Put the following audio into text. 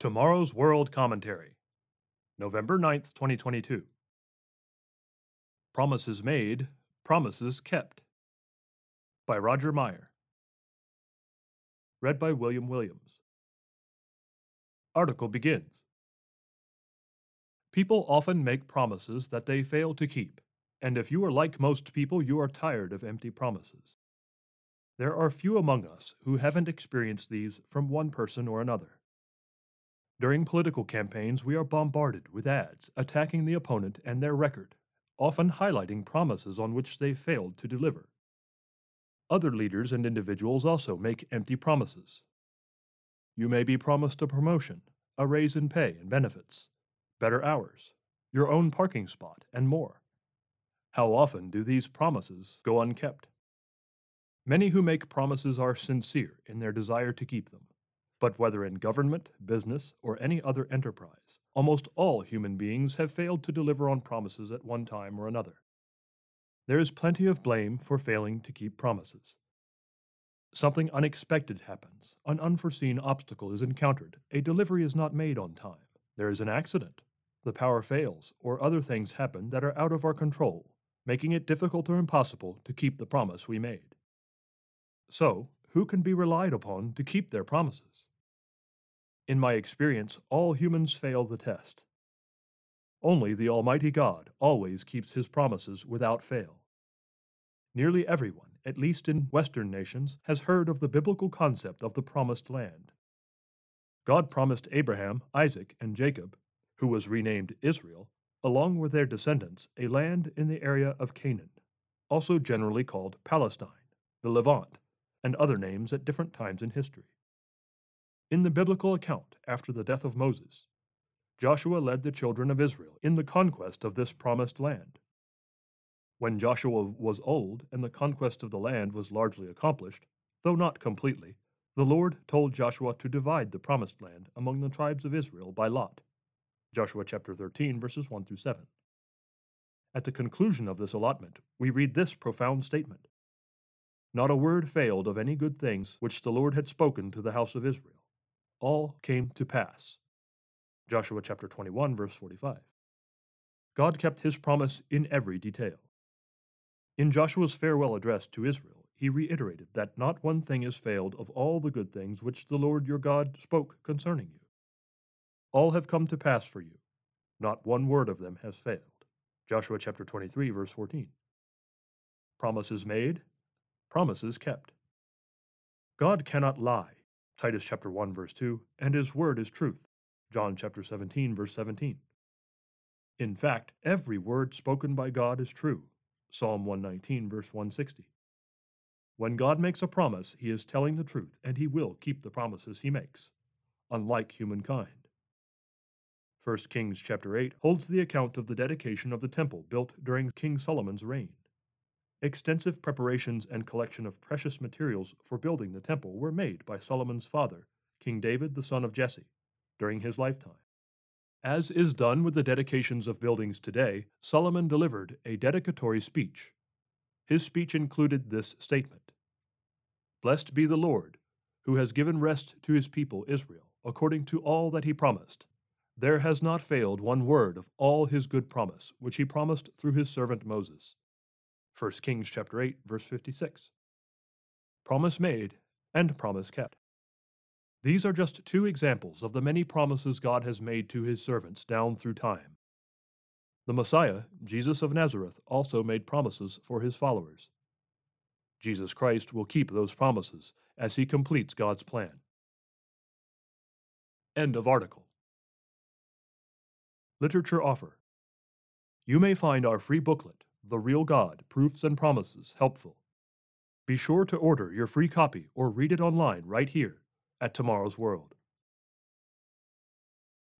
Tomorrow's World Commentary, November 9th, 2022. Promises Made, Promises Kept, by Roger Meyer. Read by William Williams. Article begins. People often make promises that they fail to keep, and if you are like most people, you are tired of empty promises. There are few among us who haven't experienced these from one person or another. During political campaigns, we are bombarded with ads attacking the opponent and their record, often highlighting promises on which they failed to deliver. Other leaders and individuals also make empty promises. You may be promised a promotion, a raise in pay and benefits, better hours, your own parking spot, and more. How often do these promises go unkept? Many who make promises are sincere in their desire to keep them. But whether in government, business, or any other enterprise, almost all human beings have failed to deliver on promises at one time or another. There is plenty of blame for failing to keep promises. Something unexpected happens, an unforeseen obstacle is encountered, a delivery is not made on time, there is an accident, the power fails, or other things happen that are out of our control, making it difficult or impossible to keep the promise we made. So, who can be relied upon to keep their promises? In my experience, all humans fail the test. Only the Almighty God always keeps His promises without fail. Nearly everyone, at least in Western nations, has heard of the biblical concept of the Promised Land. God promised Abraham, Isaac, and Jacob, who was renamed Israel, along with their descendants, a land in the area of Canaan, also generally called Palestine, the Levant, and other names at different times in history. In the biblical account, after the death of Moses, Joshua led the children of Israel in the conquest of this promised land. When Joshua was old and the conquest of the land was largely accomplished, though not completely, the Lord told Joshua to divide the promised land among the tribes of Israel by lot. Joshua chapter 13, verses 1 through 7. At the conclusion of this allotment, we read this profound statement. Not a word failed of any good things which the Lord had spoken to the house of Israel. All came to pass. Joshua chapter 21, verse 45. God kept His promise in every detail. In Joshua's farewell address to Israel, he reiterated that not one thing is failed of all the good things which the Lord your God spoke concerning you. All have come to pass for you. Not one word of them has failed. Joshua chapter 23, verse 14. Promises made, promises kept. God cannot lie, Titus chapter 1, verse 2, and His word is truth, John chapter 17, verse 17. In fact, every word spoken by God is true, Psalm 119, verse 160. When God makes a promise, He is telling the truth, and He will keep the promises He makes, unlike humankind. 1 Kings chapter 8 holds the account of the dedication of the temple built during King Solomon's reign. Extensive preparations and collection of precious materials for building the temple were made by Solomon's father, King David the son of Jesse, during his lifetime. As is done with the dedications of buildings today, Solomon delivered a dedicatory speech. His speech included this statement, "Blessed be the Lord, who has given rest to His people Israel, according to all that He promised. There has not failed one word of all His good promise, which He promised through His servant Moses." 1 Kings chapter 8, verse 56. Promise made and promise kept. These are just two examples of the many promises God has made to His servants down through time. The Messiah, Jesus of Nazareth, also made promises for His followers. Jesus Christ will keep those promises as He completes God's plan. End of article. Literature offer. You may find our free booklet, The Real God, Proofs and Promises, helpful. Be sure to order your free copy or read it online right here at Tomorrow's World.